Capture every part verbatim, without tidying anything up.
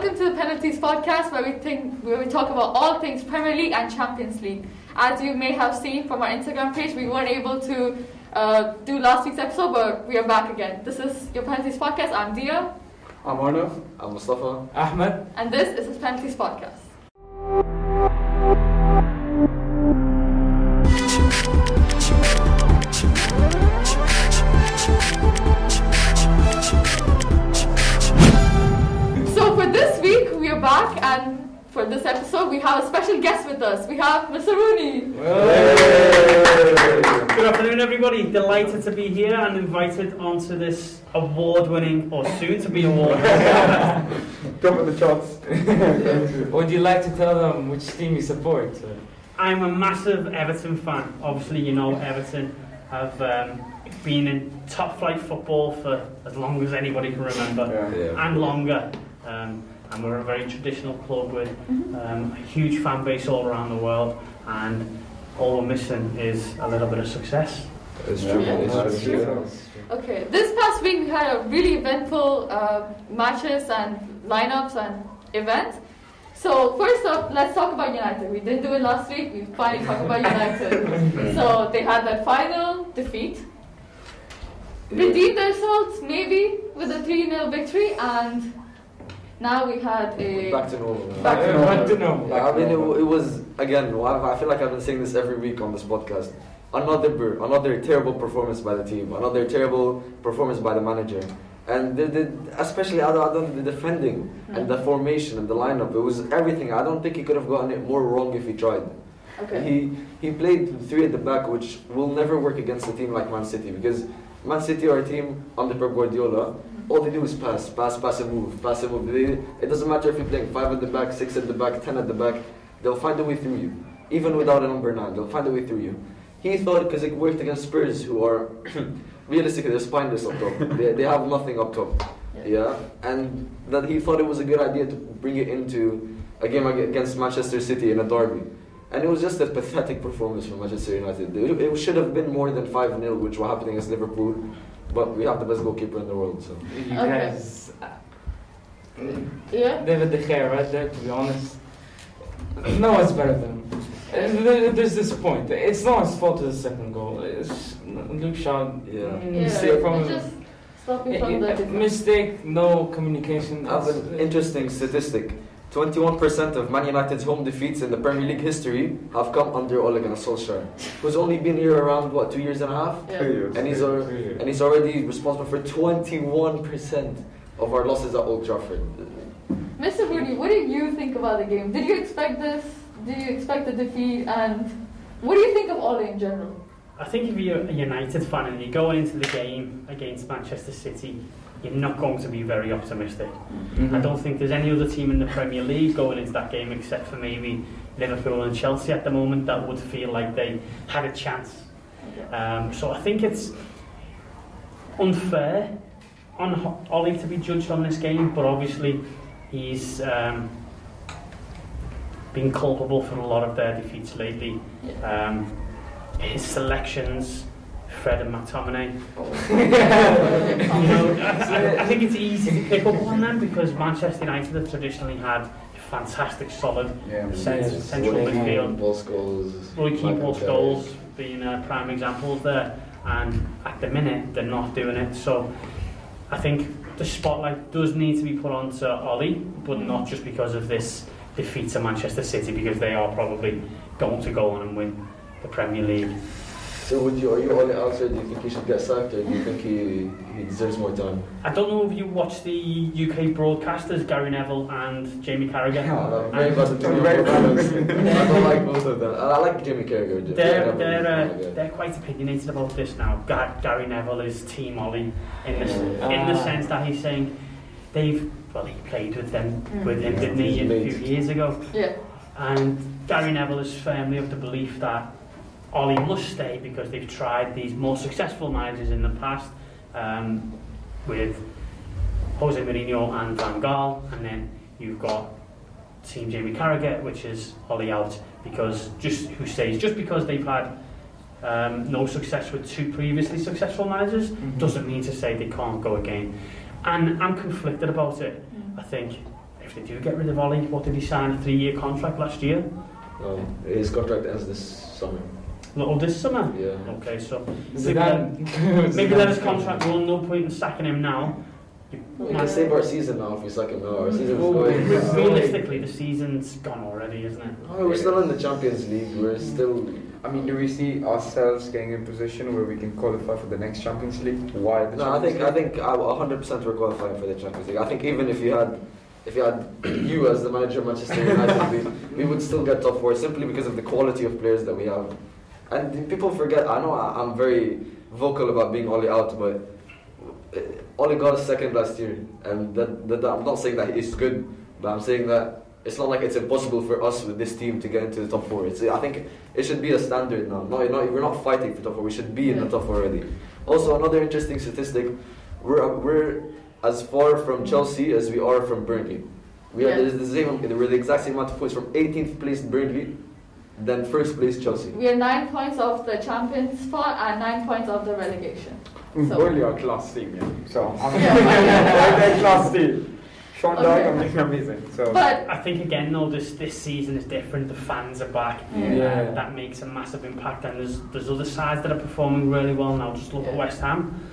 Welcome to the Penalties Podcast, where we think where we talk about all things Premier League and Champions League. As you may have seen from our Instagram page, we weren't able to uh, do last week's episode, but we are back again. This is your Penalties Podcast. I'm Dia. I'm Arnav. I'm Mustafa. Ahmed. And this is the Penalties Podcast. Back, and for this episode we have a special guest with us. We have Mister Rooney. Yay. Good afternoon, everybody. Delighted to be here and invited onto this award-winning or soon-to-be award. Jump at the chance. Yeah. Would you like to tell them which team you support? I'm a massive Everton fan. Obviously, you know, Everton have um, been in top-flight football for as long as anybody can remember, yeah, yeah, and longer. Um, And we're a very traditional club with um, a huge fan base all around the world, and all we're missing is a little bit of success. It's true. Yeah, it's it's true. true. Okay, this past week we had a really eventful uh, matches and lineups and events. So first up, let's talk about United. We didn't do it last week. We finally talked about United. So they had their final defeat, redeemed themselves maybe with a three nil victory, and now we had a... Back to normal. Back to normal. Back to normal. Yeah, I mean, it, it was, again, I feel like I've been saying this every week on this podcast. Another another terrible performance by the team. Another terrible performance by the manager. And they did, especially I don't the defending and the formation and the lineup. It was everything. I don't think he could have gotten it more wrong if he tried. Okay. He, he played three at the back, which will never work against a team like Man City, because Man City are a team under Pep Guardiola. All they do is pass, pass, pass and move, pass and move. They, it doesn't matter if you're playing five at the back, six at the back, ten at the back. They'll find a way through you. Even without a number nine, they'll find a way through you. He thought, because it worked against Spurs, who are, realistically, they're spineless up top. They, they have nothing up top. Yeah. yeah. And that he thought it was a good idea to bring it into a game against Manchester City in a derby. And it was just a pathetic performance from Manchester United. It, it should have been more than five nil, which was happening against Liverpool. But we have the best goalkeeper in the world, so... You guys... Okay. Yeah? David De Gea, right there, to be honest. No one's better than him. And there's this point. It's no one's fault to the second goal. It's Luke Shaw... Yeah. yeah from just stopping from the... Mistake, no communication. That's an interesting statistic. twenty-one percent of Man United's home defeats in the Premier League history have come under Ole Gunnar Solskjaer, who's only been here around, what, two years and a half? Yeah. Two years. And he's, al- two years. And he's already responsible for twenty-one percent of our losses at Old Trafford. Mister Rooney, what do you think about the game? Did you expect this? Did you expect the defeat? And what do you think of Ole in general? I think if you're a United fan and you're going into the game against Manchester City, you're not going to be very optimistic. Mm-hmm. I don't think there's any other team in the Premier League going into that game, except for maybe Liverpool and Chelsea at the moment, that would feel like they had a chance. Okay. Um, so I think it's unfair on Ole to be judged on this game, but obviously he's um, been culpable for a lot of their defeats lately. Yeah. Um, his selections... Fred and McTominay. Oh. you know, I, I think it's easy to pick up on them, because Manchester United have traditionally had a fantastic, solid yeah, central, central midfield. Paul Scholes, Roy Keane, Paul Scholes being uh, prime examples there. And at the minute, they're not doing it. So I think the spotlight does need to be put onto Ole, but not just because of this defeat to Manchester City, because they are probably going to go on and win the Premier League. So would you, are you Ole out, or do you think he should get sacked, or do you think he, he deserves more time? I don't know if you watch the U K broadcasters, Gary Neville and Jamie Carragher. No, no, very bad. I don't like both of them. I like Jamie Carragher. They're, they're, uh, they're quite opinionated about this now. Gar- Gary Neville is team Ole, in the, uh, in the sense that he's saying, they've, well, he played with them, mm. with him, yeah, didn't he, a few years ago. Yeah. And Gary Neville is firmly of the belief that Ole must stay, because they've tried these more successful managers in the past, um, with Jose Mourinho and Van Gaal, and then you've got Team Jamie Carragher, which is Ole out, because just who stays just because they've had um, no success with two previously successful managers, mm-hmm, doesn't mean to say they can't go again. And I'm conflicted about it. Mm-hmm. I think if they do get rid of Ole, what did he sign? A three-year contract last year? No, his contract ends this summer. Little this summer? Yeah. Okay, so maybe that his contract will, no point in sacking him now. We can save our season now if we sack him now. Our season's well, going. Realistically, the season's gone already, isn't it? Oh, we're still in the Champions League. We're still... I mean, do we see ourselves getting in a position where we can qualify for the next Champions League? Why? The no, Champions I think League? I think one hundred percent we're qualifying for the Champions League. I think even if you had, if you had you as the manager of Manchester United, we, we would still get top four simply because of the quality of players that we have. And people forget. I know I, I'm very vocal about being Ole out, but Ole got us second last year, and that, that, that I'm not saying that he's good, but I'm saying that. It's not like it's impossible for us with this team to get into the top four. It's, I think it should be a standard now. No, not, we're not fighting for top four. We should be in the top four already. Also, another interesting statistic: we're we're as far from Chelsea as we are from Burnley. We are yeah. the same. We're the exact same amount of points from eighteenth place Burnley than first place Chelsea. We are nine points off the Champions spot and nine points off the relegation. So. Burnley are class team, yeah. So I'm yeah, they're class team. Sean Dog, I'm making amazing. So. But I think again though, this this season is different. The fans are back. Yeah. Yeah. That makes a massive impact. And there's there's other sides that are performing really well now. Just look yeah. at West Ham.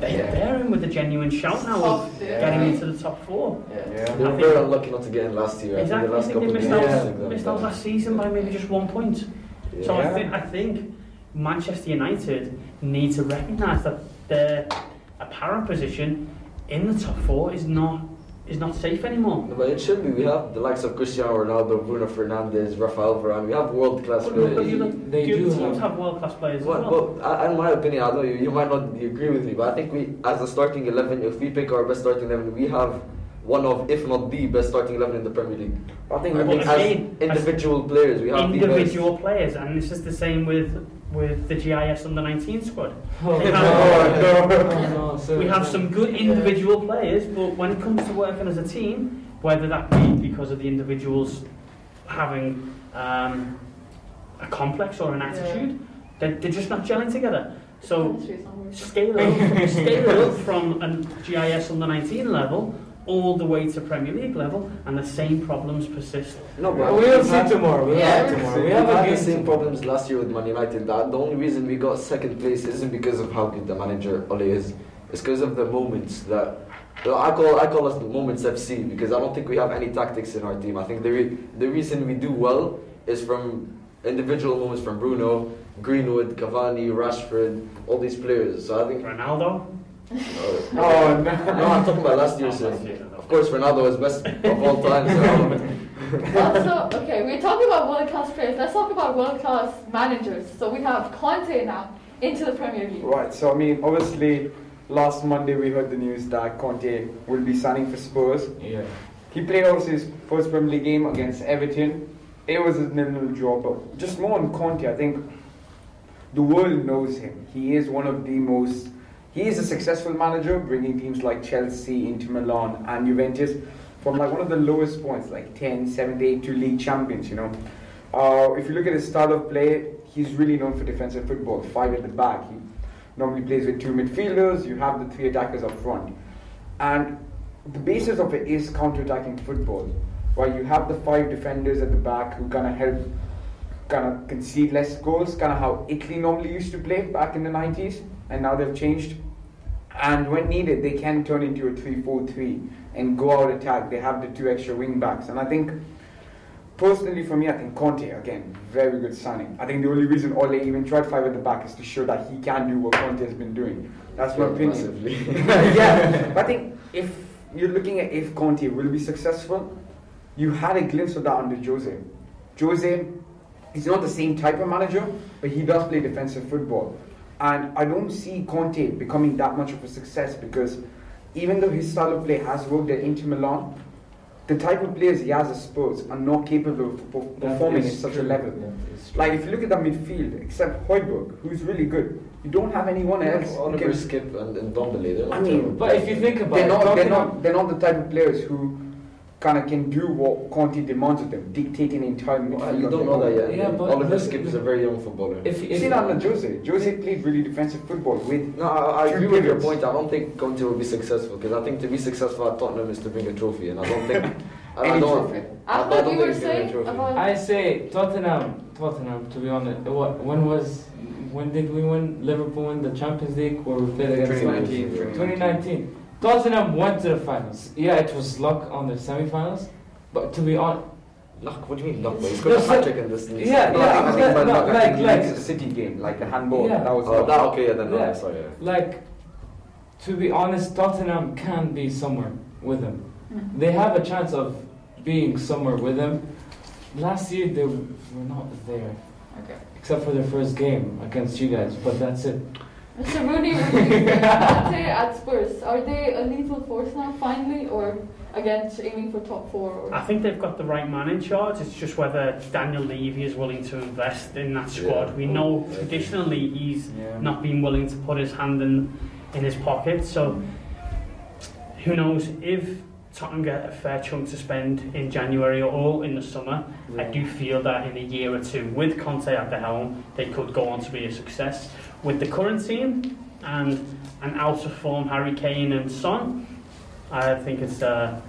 They, yeah. They're in with a genuine shout now top, of yeah. getting into the top four. Yeah. Yeah. They were very unlucky not to get in last year. Exactly. The last I think they missed out, yeah. missed out last season by maybe just one point. Yeah. So yeah. I think I think Manchester United need to recognise that their apparent position in the top four is not. It's not safe anymore. No, but it should be. We have the likes of Cristiano Ronaldo, Bruno Fernandes, Rafael Varane. We have world-class well, players. But you look, they do teams have, have world-class players well, as well. Well, in my opinion, I know you, you might not agree with me, but I think we, as a starting eleven, if we pick our best starting eleven, we have one of, if not the best starting eleven in the Premier League. I think, well, I think well, as mean, individual as players, we have individual the best. players, and this is the same with. With the G I S under nineteen squad. Oh, no, have, no, no, so we have some good individual yeah. players, but when it comes to working as a team, whether that be because of the individuals having um, a complex or an attitude, yeah. they're, they're just not gelling together. So scale up, scale up from a G I S under nineteen level all the way to Premier League level, and the same problems persist. No, but we will see tomorrow. We yeah, have tomorrow. We, we have had the same problems last year with Man United. That the only reason we got second place isn't because of how good the manager Ole is. It's because of the moments that I call I call us the moments F C, because I don't think we have any tactics in our team. I think the re, the reason we do well is from individual moments from Bruno, Greenwood, Cavani, Rashford, all these players. So I think Ronaldo. Oh, oh no. no! I'm talking about last year, sir. Of course, Ronaldo is best of all time. So. Also, okay, we're talking about world-class players. Let's talk about world-class managers. So we have Conte now into the Premier League. Right. So I mean, obviously, last Monday we heard the news that Conte will be signing for Spurs. Yeah. He played also his first Premier League game against Everton. It was a minimal draw, but just more on Conte. I think the world knows him. He is one of the most. He is a successful manager, bringing teams like Chelsea, Inter Milan and Juventus from like one of the lowest points, like ten, seven, eight to league champions, you know. Uh, if you look at his style of play, he's really known for defensive football, five at the back. He normally plays with two midfielders, you have the three attackers up front. And the basis of it is counter-attacking football, where you have the five defenders at the back who kind of help kind of concede less goals, kind of how Italy normally used to play back in the nineties, and now they've changed. And when needed, they can turn into a three four three and go out attack. They have the two extra wing backs. And I think, personally for me, I think Conte, again, very good signing. I think the only reason Ole even tried five at the back is to show that he can do what Conte has been doing. That's my opinion. Yeah, but I think if you're looking at if Conte will be successful, you had a glimpse of that under Jose. Jose, he's not the same type of manager, but he does play defensive football. And I don't see Conte becoming that much of a success, because even though his style of play has worked at Inter Milan, the type of players he has at Spurs are not capable of performing at such a level. Like if you look at the midfield, except Højbjerg, who's really good, you don't have anyone else. Oliver Skip and, and Dombele. I mean, but if you think about they're not, it, they're not they're not the type of players who kind of can do what Conte demands of them, dictating in time. Well, you don't know that yet. Yeah, yeah, but Oliver Skip is a very young footballer. If, if, you see that under Jose. Jose played really defensive football with. No, I, I agree with your point. I don't think Conte will be successful, because I think to be successful at Tottenham is to win a trophy, and I don't think Any trophy. I thought you were saying about... I say Tottenham, Tottenham, to be honest. What, when was, when did we win, Liverpool win the Champions League or we played against twenty nineteen? twenty nineteen. Tottenham went to the finals. Yeah, it was luck on the semi-finals, but to be honest... Luck? What do you mean luck? He's got a magic in this. Yeah, no, yeah. I mean, no, like, like... It's a City game, like the handball. Yeah. That was oh, that, okay, yeah, then yeah. No, sorry. Yeah. Like, to be honest, Tottenham can be somewhere with him. Mm. They have a chance of being somewhere with him. Last year, they were not there. Okay. Except for their first game against you guys, but that's it. Mister Rooney, Rooney, at Spurs, are they a lethal force now, finally, or again, aiming for top four? Or? I think they've got the right man in charge. It's just whether Daniel Levy is willing to invest in that squad. Yeah. We know yeah. traditionally he's yeah. not been willing to put his hand in, in his pocket, so who knows if Tottenham get a fair chunk to spend in January or in the summer. Yeah. I do feel that in a year or two, with Conte at the helm, they could go on to be a success. With the current team and an out of form Harry Kane and Son, I think it's uh,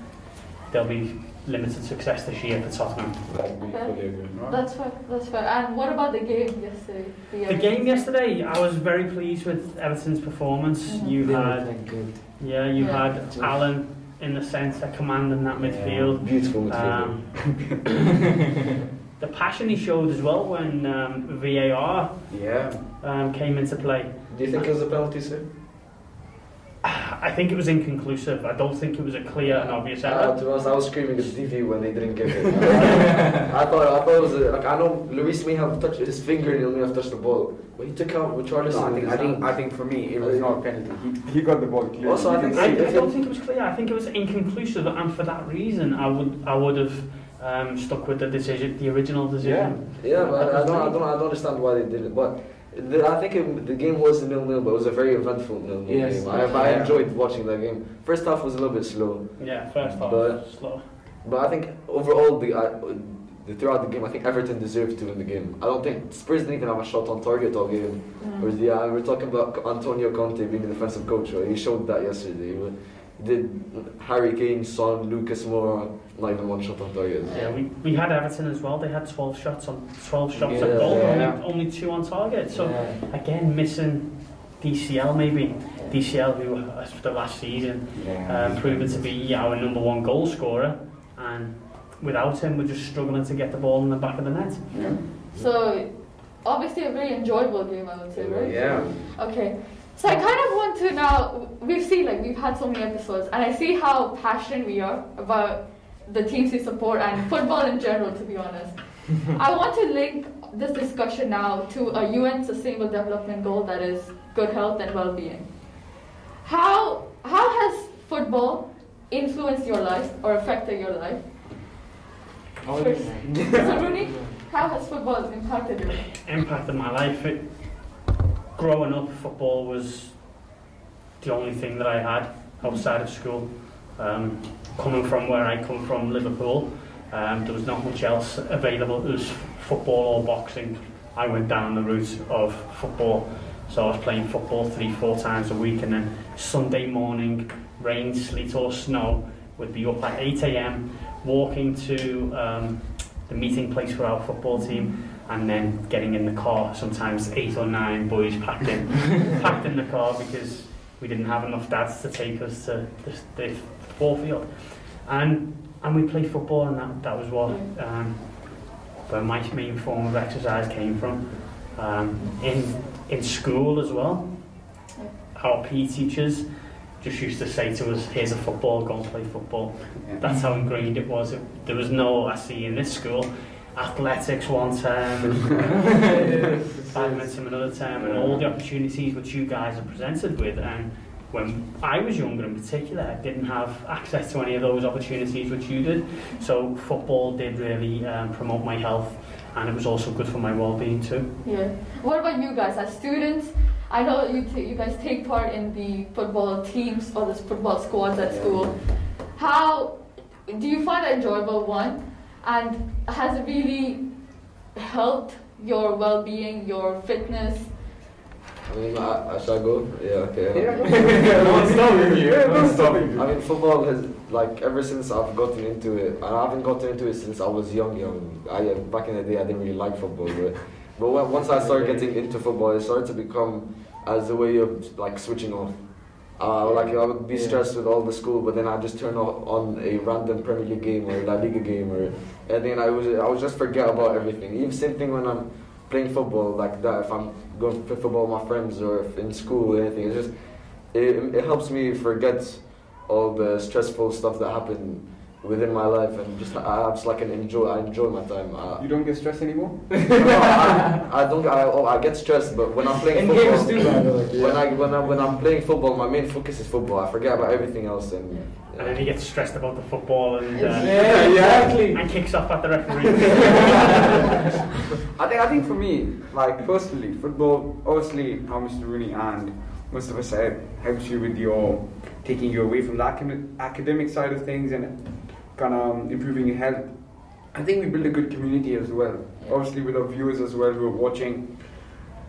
there'll be limited success this year for Tottenham. That's fair. That's fair. And what about the game yesterday? The, the game yesterday, I was very pleased with Everton's performance. Mm-hmm. You had, good. yeah, you yeah. had Just. Alan in the centre, commanding that yeah. midfield. Beautiful midfield. Um, the passion he showed as well when um, V A R yeah. um, came into play. Do you think it was a penalty, sir? I think it was inconclusive. I don't think it was a clear and obvious error. Uh, to us, I was screaming at T V when they didn't give it. I, I thought, I thought it was a, like I know Luis may have touched his finger and he may have touched the ball, but he took out with Richarlison. No, I think, I think, I think for me it was not a penalty. He, he got the ball clear. Also, I, think, I, I don't think it was clear. I think it was inconclusive, and for that reason, I would, I would have um, stuck with the decision, the original decision. Yeah, yeah, but I, I don't, I don't, I don't understand why they did it, but. The, I think it, the game was a nil-nil, but it was a very eventful nil-nil yes. game. I, I enjoyed watching that game. First half was a little bit slow. Yeah, first half was slow. But I think overall, the, I, the throughout the game, I think Everton deserved to win the game. I don't think Spurs didn't even have a shot on target all game. Mm. Whereas the, uh, we're talking about Antonio Conte being the defensive coach. Right? He showed that yesterday. He did Harry Kane, Son, Lucas Moura, not even one shot on target. Yeah, we, we had Everton as well. They had twelve shots on twelve shots yeah, at goal, yeah. only, only two on target. So yeah. again, missing D C L maybe yeah. D C L who uh, the last season yeah. um, proven to be our number one goal scorer, and without him, we're just struggling to get the ball in the back of the net. Yeah. So obviously a very enjoyable game, I would say, right? Yeah. Okay. So I kind of want to now. We've seen like we've had so many episodes, and I see how passionate we are about the teams we support and football in general, to be honest. I want to link this discussion now to a U N Sustainable Development Goal that is good health and well-being. How how has football influenced your life or affected your life? Oh, First, yeah. Mister Rooney, how has football impacted your life? Impacted my life. It, growing up, football was the only thing that I had outside of school. Um, Coming from where I come from, Liverpool, um, there was not much else available. It was football or boxing. I went down the route of football. So I was playing football three, four times a week, and then Sunday morning, rain, sleet or snow, would be up at eight a m, walking to um, the meeting place for our football team, and then getting in the car, sometimes eight or nine boys packed in, packed in the car because we didn't have enough dads to take us to the, the football field, and and we played football, and that that was what um, where my main form of exercise came from. Um, in in school as well, our P E teachers just used to say to us, "Here's a football, go and play football." Yeah. That's how ingrained it was. It, there was no, I see in this school, athletics one term, badminton another term, and all the opportunities which you guys are presented with. And when I was younger in particular, I didn't have access to any of those opportunities which you did. So football did really um, promote my health, and it was also good for my well-being too. Yeah. What about you guys as students? I know you t- you guys take part in the football teams or the football squads at school. How do you find that enjoyable, one? And has it really helped your well-being, your fitness? I mean, I, I shall go? Yeah, okay. Yeah, no one's stopping you. No one's stopping you. I mean, football has like ever since I've gotten into it, and I haven't gotten into it since I was young, young. I, back in the day, I didn't really like football, but but when, once I started getting into football, it started to become as a way of like switching off. Uh, like I would be stressed yeah. with all the school, but then I just turn on a random Premier League game or La Liga game, or and then I was I would just forget about everything. Even same thing when I'm playing football like that. If I'm going to play football with my friends or if in school or anything, it's just it, it helps me forget all the stressful stuff that happened within my life, and just I just like an enjoy. I enjoy my time. I, you don't get stressed anymore. No, I, I don't. I oh, I get stressed, but when I'm playing and football, too, like, yeah. when I when I when I'm playing football, my main focus is football. I forget about everything else, and yeah. and then he gets stressed about the football and uh, yeah, exactly, and kicks off at the referee. I think I think for me, like personally, football obviously how Mister Rooney and Mustafa said helps you with your taking you away from the academic academic side of things and kind of improving your health. I think we build a good community as well, obviously with our viewers as well who are watching,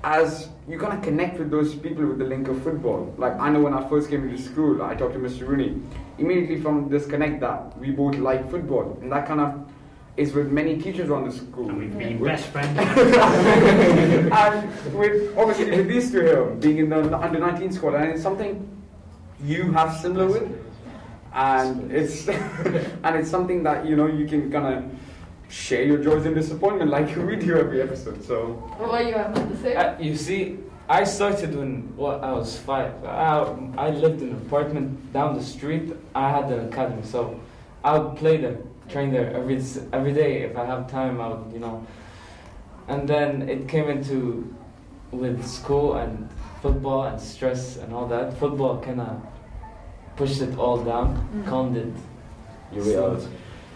as you kind of connect with those people with the link of football. Like I know when I first came into school, I talked to Mister Rooney, immediately from this connect that we both like football, and that kind of is with many teachers on the school. And we've been best friends. And with, obviously with these two here, being in the under nineteen squad, and it's something you have similar with. And it's and it's something that, you know, you can kind of share your joys and disappointment like we do every episode. So what were you about to say? Uh, you see, I started when well, I was five. I, I lived in an apartment down the street. I had an academy, so I would play there, train there every every day if I have time. I would, you know. And then it came into with school and football and stress and all that. Football kind of pushed it all down, mm. calmed it. You're so, out.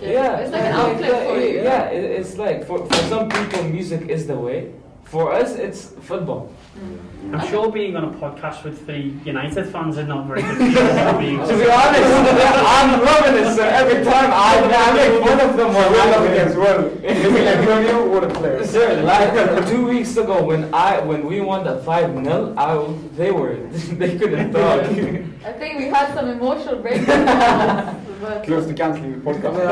Yeah, yeah, it's like an outlet like, for it, you. Yeah, it, it's like for, for some people, music is the way. For us, it's football. Mm. I'm sure being on a podcast with three United fans is not very good. To be honest, I'm loving this. So every time I, I make one of them, I love it as well. Antonio, what a player! Sir, like two weeks ago when I when we won that five nil, I they were they couldn't talk. I think we had some emotional breakdown. Close to cancelling the podcast. I mean, I,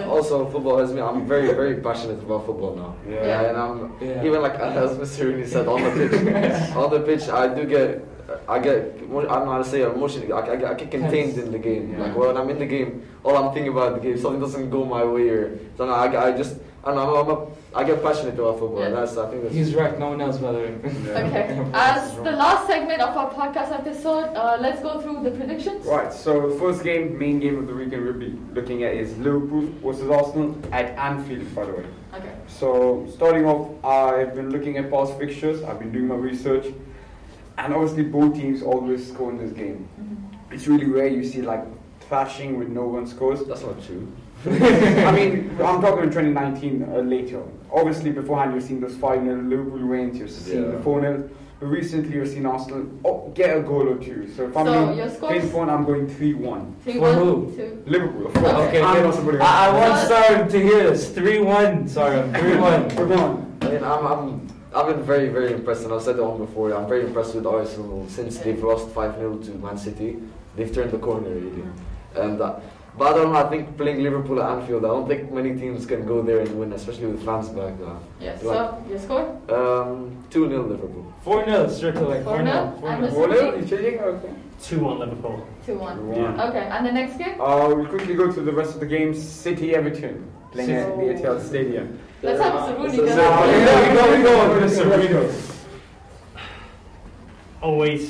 I, also, football has me. I'm very, very passionate about football now. Yeah, yeah. And I'm yeah. even like as Mister Rooney said on the pitch. Yeah. On the pitch, I do get, I get. I don't know how to say emotionally. I, I, I get contained in the game. Yeah. Like when I'm in the game, all I'm thinking about the game. Something doesn't go my way, or so I, I just. I don't know. I'm a, I get passionate about football. Yeah. That's. I think that's. He's right. No one else, by the way. Yeah. Okay. As the last segment of our podcast episode, uh, let's go through the predictions. Right. So the first game, main game of the weekend, we'll be looking at is Liverpool versus Arsenal at Anfield, by the way. Okay. So starting off, I've been looking at past fixtures. I've been doing my research, and obviously both teams always score in this game. Mm-hmm. It's really rare you see like thrashing with no one scores. That's not true. I mean, I'm talking in twenty nineteen uh, later. Obviously, beforehand, you've seen those five nil Liverpool wins, you've seen yeah. the four nil. But recently, you've seen Arsenal oh, get a goal or two. So, if I'm so in pinpoint, I'm going three one. three one? Liverpool, of course. Okay. Okay. I'm also going I, I want Sarah to hear this. three one. Sorry, three one. We're gone. I mean, I'm, I'm, I've been very, very impressed, and I've said it on before. I'm very impressed with Arsenal since they've lost five nil to Man City. They've turned the corner, really. And that. Uh, But I don't know, I think playing Liverpool at Anfield, I don't think many teams can go there and win, especially with fans back now. Yes, like, so your score? Um, two nil Liverpool. four nil, straight away. four nil? four nil? You changing? Okay. two one Liverpool. two one. Yeah. Okay, and the next game? Uh, we'll quickly go through the rest of the game. City Everton, playing so, at the Etihad Stadium. Let's have Mister Rooney. We go on Mister Rooney. Always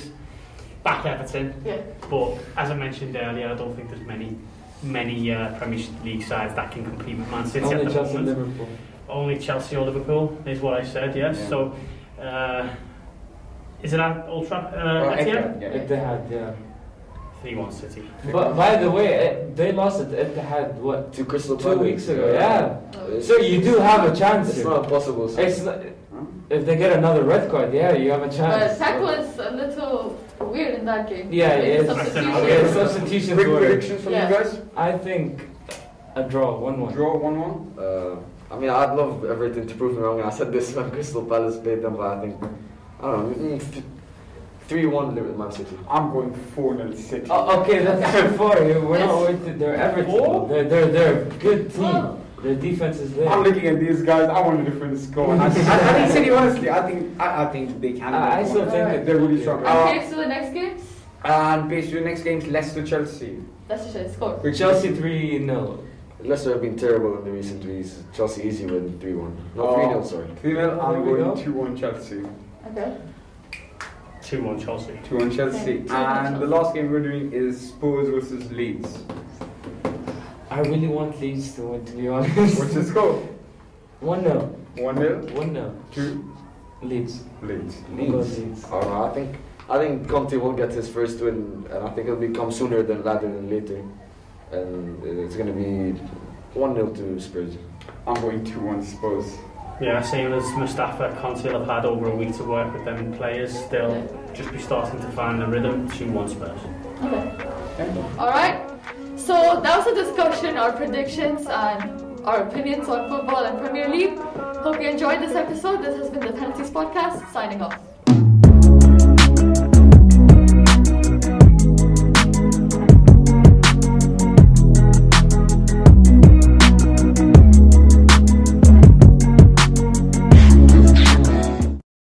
back Everton. Yeah. But as I mentioned earlier, I don't think there's many. many uh, Premier League sides that can compete with Man City only at the Chelsea moment. Liverpool. Only Chelsea or Liverpool is what I said, yes. Yeah. So, uh, is it at Old Trafford? Uh, Etihad? Yeah, Etihad, yeah. three one City. But by the way, it, they lost at Etihad, what, to Crystal Palace? Two weeks ago, yeah. yeah. So you do have a chance. It's here. Not possible. So. It's not, if they get another red card, yeah, you have a chance. But Saka was a little weird in that game. Yeah, yeah. Substitution. Okay, substitution. Quick prediction from yeah. you guys? I think a draw, one one. Draw, one one? Uh, I mean, I'd love Everton to prove me wrong. I said this when Crystal Palace played them, but I think, I don't know, three one to Man City. I'm going four nil City. Oh, okay, that's four. We're not going to. They're Everton. They're, they're, they're a good team. Oh. Their defense is there. I'm looking at these guys. I want a different score. I, think, I think City, honestly, I think I, I think they can. Uh, I still think right. they're really strong. Okay, uh, so the next games? And basically, the next game is Leicester Chelsea. Leicester score. With Chelsea three nil. Leicester have been terrible in the recent weeks. Chelsea easy win three one. No, three nil, sorry. three nil, I'm going two one Chelsea. Okay. two one Chelsea. two one Chelsea. Okay. And the last game we're doing is Spurs versus Leeds. I really want Leeds to win, to be honest. What's the score? one nil. one nil? one nil. two? Leeds. Leeds. Leeds. Leeds. Uh, I think I think Conte will get his first win, and I think it'll become sooner than rather than later. And it's going to be one nil to Spurs. I'm going two one Spurs. Yeah, same as Mustafa, Conte will have had over a week to work with them players. They'll just be starting to find the rhythm. Two one Spurs. Okay. okay. Alright, so that was a discussion, our predictions and our opinions on football and Premier League. Hope you enjoyed this episode. This has been the Penalties Podcast, signing off.